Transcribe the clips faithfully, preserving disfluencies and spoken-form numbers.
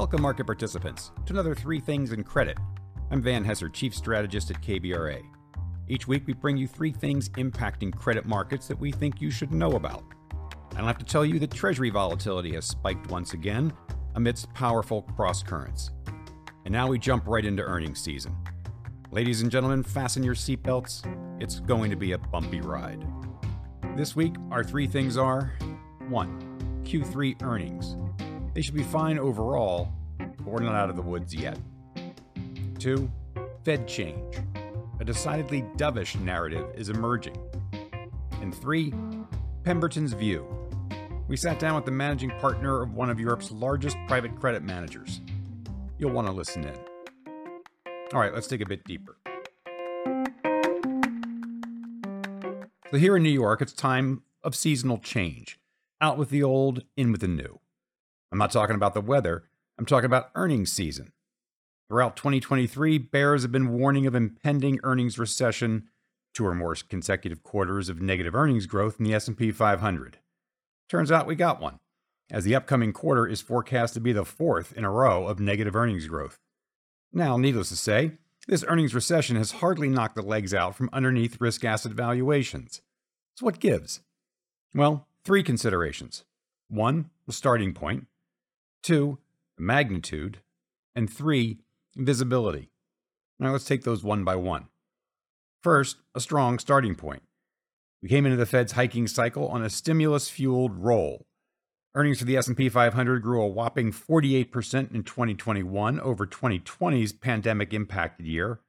Welcome, market participants, to another Three Things in Credit. I'm Van Hesser, Chief Strategist at K B R A. Each week, we bring you three things impacting credit markets that we think you should know about. I don't have to tell you that Treasury volatility has spiked once again amidst powerful cross-currents. And now we jump right into earnings season. Ladies and gentlemen, fasten your seatbelts. It's going to be a bumpy ride. This week, our three things are: one, Q three earnings. They should be fine overall, but we're not out of the woods yet. two. Fed change. A decidedly dovish narrative is emerging. And three. Pemberton's view. We sat down with the managing partner of one of Europe's largest private credit managers. You'll want to listen in. All right, let's dig a bit deeper. So here in New York, it's time of seasonal change. Out with the old, in with the new. I'm not talking about the weather. I'm talking about earnings season. Throughout twenty twenty-three, bears have been warning of impending earnings recession, two or more consecutive quarters of negative earnings growth in the S and P five hundred. Turns out we got one, as the upcoming quarter is forecast to be the fourth in a row of negative earnings growth. Now, needless to say, this earnings recession has hardly knocked the legs out from underneath risk asset valuations. So what gives? Well, three considerations. One, the starting point. Two, magnitude, and three, visibility. Now let's take those one by one. First, a strong starting point. We came into the Fed's hiking cycle on a stimulus-fueled roll. Earnings for the S and P five hundred grew a whopping forty-eight percent in twenty twenty-one over twenty twenty's pandemic-impacted year,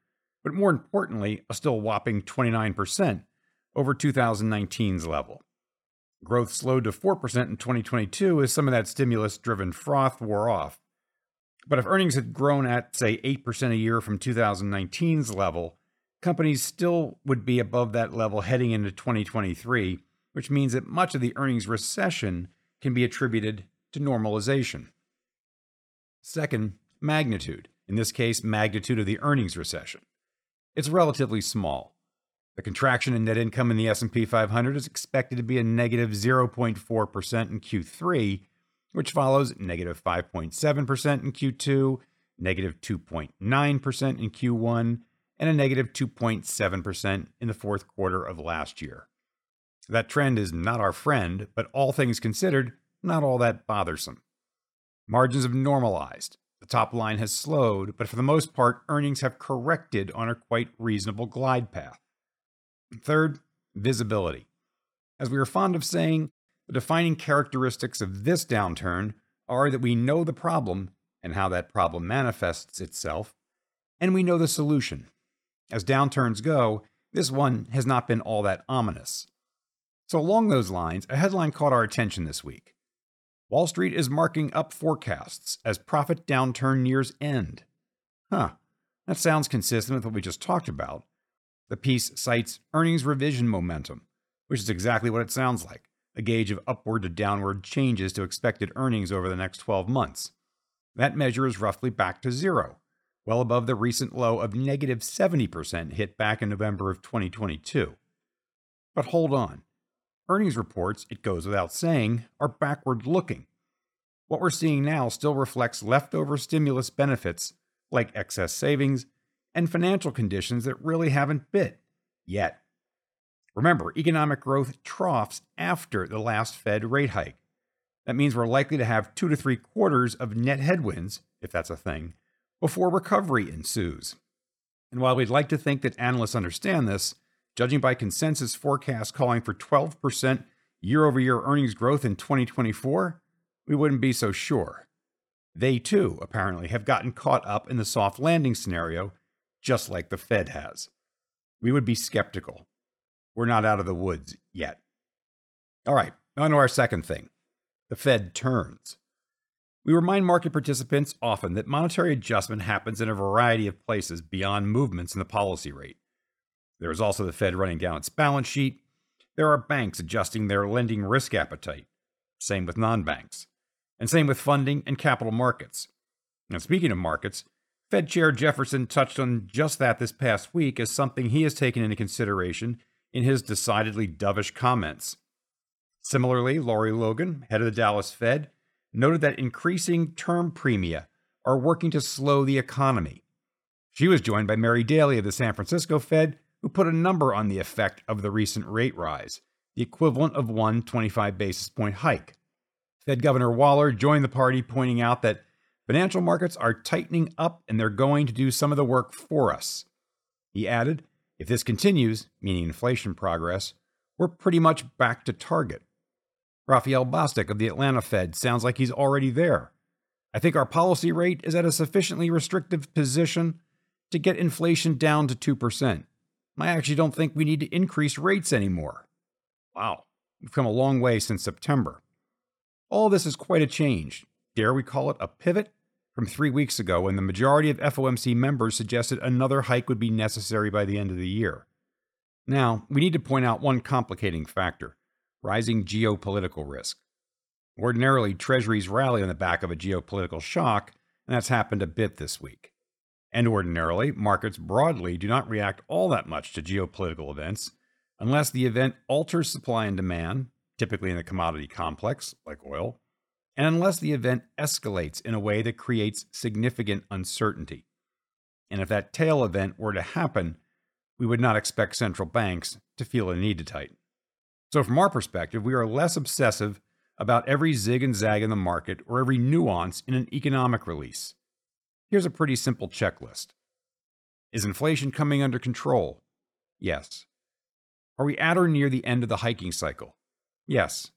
but more importantly, a still whopping twenty-nine percent over two thousand nineteen's level. Growth slowed to four percent in twenty twenty-two as some of that stimulus-driven froth wore off. But if earnings had grown at, say, eight percent a year from two thousand nineteen's level, companies still would be above that level heading into twenty twenty-three, which means that much of the earnings recession can be attributed to normalization. Second, magnitude. In this case, magnitude of the earnings recession. It's relatively small. The contraction in net income in the S and P five hundred is expected to be a negative zero point four percent in Q three, which follows negative five point seven percent in Q two, negative two point nine percent in Q one, and a negative two point seven percent in the fourth quarter of last year. That trend is not our friend, but all things considered, not all that bothersome. Margins have normalized. The top line has slowed, but for the most part, earnings have corrected on a quite reasonable glide path. Third, visibility. As we are fond of saying, the defining characteristics of this downturn are that we know the problem and how that problem manifests itself, and we know the solution. As downturns go, this one has not been all that ominous. So along those lines, a headline caught our attention this week. Wall Street is marking up forecasts as profit downturn nears end. Huh, that sounds consistent with what we just talked about. The piece cites earnings revision momentum, which is exactly what it sounds like, a gauge of upward to downward changes to expected earnings over the next twelve months. That measure is roughly back to zero, well above the recent low of negative seventy percent hit back in November of twenty twenty-two. But hold on. Earnings reports, it goes without saying, are backward-looking. What we're seeing now still reflects leftover stimulus benefits, like excess savings, and financial conditions that really haven't bit yet. Remember, economic growth troughs after the last Fed rate hike. That means we're likely to have two to three quarters of net headwinds, if that's a thing, before recovery ensues. And while we'd like to think that analysts understand this, judging by consensus forecasts calling for twelve percent year-over-year earnings growth in twenty twenty-four, we wouldn't be so sure. They, too, apparently, have gotten caught up in the soft landing scenario, just like the Fed has. We would be skeptical. We're not out of the woods yet. All right, on to our second thing. The Fed turns. We remind market participants often that monetary adjustment happens in a variety of places beyond movements in the policy rate. There is also the Fed running down its balance sheet. There are banks adjusting their lending risk appetite. Same with non-banks. And same with funding and capital markets. Now, speaking of markets, Fed Chair Jefferson touched on just that this past week as something he has taken into consideration in his decidedly dovish comments. Similarly, Lori Logan, head of the Dallas Fed, noted that increasing term premia are working to slow the economy. She was joined by Mary Daly of the San Francisco Fed, who put a number on the effect of the recent rate rise, the equivalent of one twenty-five basis point hike. Fed Governor Waller joined the party, pointing out that financial markets are tightening up and they're going to do some of the work for us. He added, if this continues, meaning inflation progress, we're pretty much back to target. Rafael Bostic of the Atlanta Fed sounds like he's already there. I think our policy rate is at a sufficiently restrictive position to get inflation down to two percent. I actually don't think we need to increase rates anymore. Wow, we've come a long way since September. All this is quite a change. Dare we call it a pivot? From three weeks ago, when the majority of F O M C members suggested another hike would be necessary by the end of the year. Now, we need to point out one complicating factor, rising geopolitical risk. Ordinarily, treasuries rally on the back of a geopolitical shock, and that's happened a bit this week. And ordinarily, markets broadly do not react all that much to geopolitical events unless the event alters supply and demand, typically in the commodity complex, like oil, and unless the event escalates in a way that creates significant uncertainty. And if that tail event were to happen, we would not expect central banks to feel a need to tighten. So from our perspective, we are less obsessive about every zig and zag in the market or every nuance in an economic release. Here's a pretty simple checklist. Is inflation coming under control? Yes. Are we at or near the end of the hiking cycle? Yes.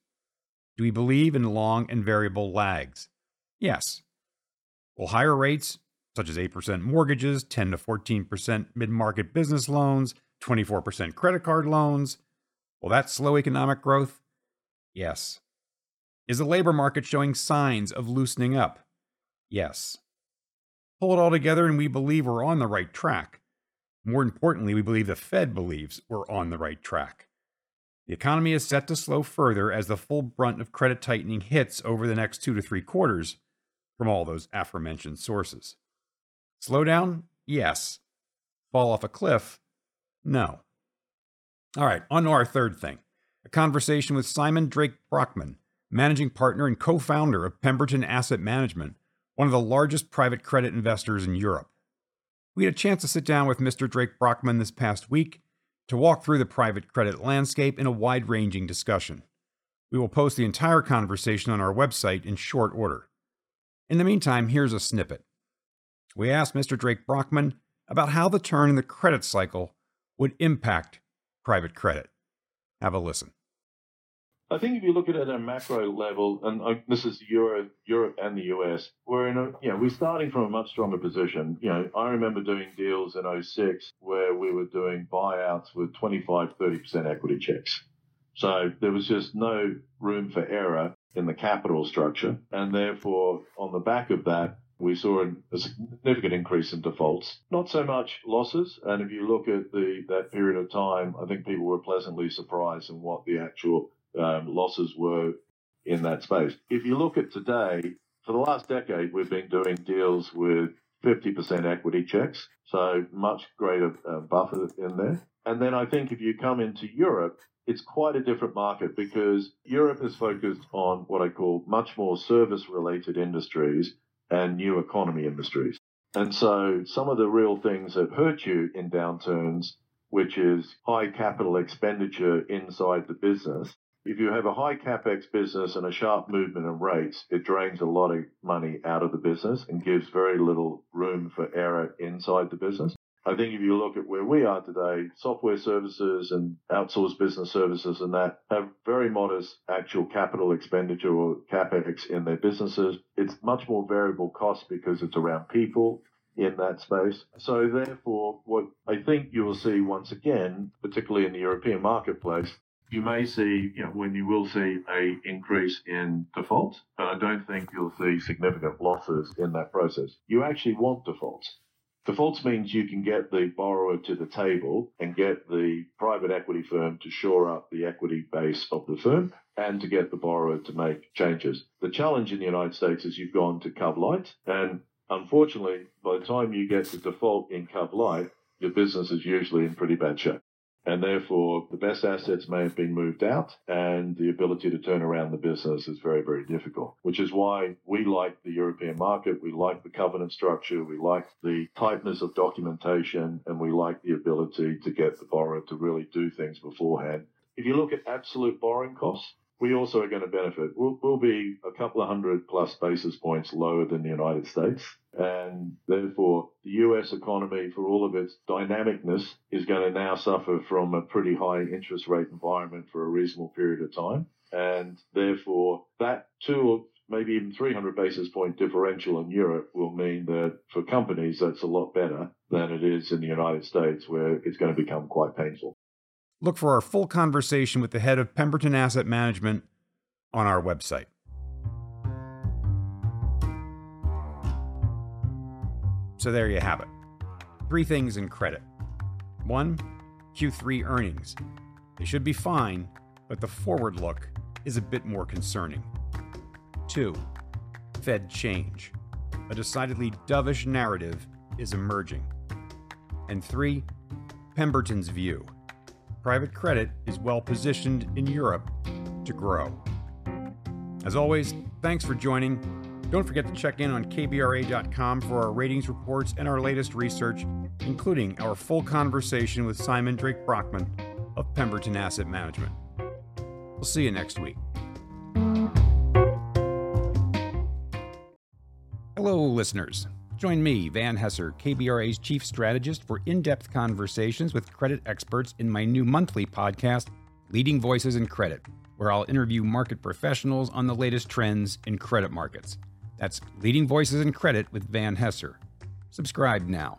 Do we believe in long and variable lags? Yes. Will higher rates, such as eight percent mortgages, ten to fourteen percent mid-market business loans, twenty-four percent credit card loans, will that slow economic growth? Yes. Is the labor market showing signs of loosening up? Yes. Pull it all together and we believe we're on the right track. More importantly, we believe the Fed believes we're on the right track. The economy is set to slow further as the full brunt of credit tightening hits over the next two to three quarters from all those aforementioned sources. Slowdown? Yes. Fall off a cliff? No. All right, on to our third thing. A conversation with Simon Drake Brockman, managing partner and co-founder of Pemberton Asset Management, one of the largest private credit investors in Europe. We had a chance to sit down with Mister Drake Brockman this past week to walk through the private credit landscape in a wide-ranging discussion. We will post the entire conversation on our website in short order. In the meantime, here's a snippet. We asked Mister Drake Brockman about how the turn in the credit cycle would impact private credit. Have a listen. I think if you look at it at a macro level, and uh, this is Euro, Europe and the U S, we're in a, you know, we're starting from a much stronger position. You know, I remember doing deals in oh six where we were doing buyouts with twenty-five, thirty percent equity checks. So there was just no room for error in the capital structure. And therefore, on the back of that, we saw a significant increase in defaults, not so much losses. And if you look at the that period of time, I think people were pleasantly surprised in what the actual Um, losses were in that space. If you look at today, for the last decade, we've been doing deals with fifty percent equity checks, so much greater uh, buffer in there. And then I think if you come into Europe, it's quite a different market because Europe is focused on what I call much more service-related industries and new economy industries. And so some of the real things that hurt you in downturns, which is high capital expenditure inside the business. If you have a high capex business and a sharp movement in rates, it drains a lot of money out of the business and gives very little room for error inside the business. I think if you look at where we are today, software services and outsourced business services and that have very modest actual capital expenditure or capex in their businesses. It's much more variable cost because it's around people in that space. So therefore, what I think you will see once again, particularly in the European marketplace, you may see, you know, when you will see a increase in defaults, but I don't think you'll see significant losses in that process. You actually want defaults. Defaults means you can get the borrower to the table and get the private equity firm to shore up the equity base of the firm and to get the borrower to make changes. The challenge in the United States is you've gone to Cov-Lite, and unfortunately, by the time you get to default in Cov-Lite, your business is usually in pretty bad shape. And therefore, the best assets may have been moved out, and the ability to turn around the business is very, very difficult, which is why we like the European market. We like the covenant structure. We like the tightness of documentation, and we like the ability to get the borrower to really do things beforehand. If you look at absolute borrowing costs, we also are going to benefit. We'll, we'll be a couple of hundred plus basis points lower than the United States. And therefore, the U S economy, for all of its dynamicness, is going to now suffer from a pretty high interest rate environment for a reasonable period of time. And therefore, that two or maybe even three hundred basis point differential in Europe will mean that for companies, that's a lot better than it is in the United States, where it's going to become quite painful. Look for our full conversation with the head of Pemberton Asset Management on our website. So there you have it. Three things in credit. One, Q three earnings. They should be fine, but the forward look is a bit more concerning. Two, Fed change. A decidedly dovish narrative is emerging. And three, Pemberton's view. Private credit is well positioned in Europe to grow. As always, thanks for joining. Don't forget to check in on K B R A dot com for our ratings reports and our latest research, including our full conversation with Simon Drake Brockman of Pemberton Asset Management. We'll see you next week. Hello, listeners. Join me, Van Hesser, K B R A's Chief Strategist, for in-depth conversations with credit experts in my new monthly podcast, Leading Voices in Credit, where I'll interview market professionals on the latest trends in credit markets. That's Leading Voices in Credit with Van Hesser. Subscribe now.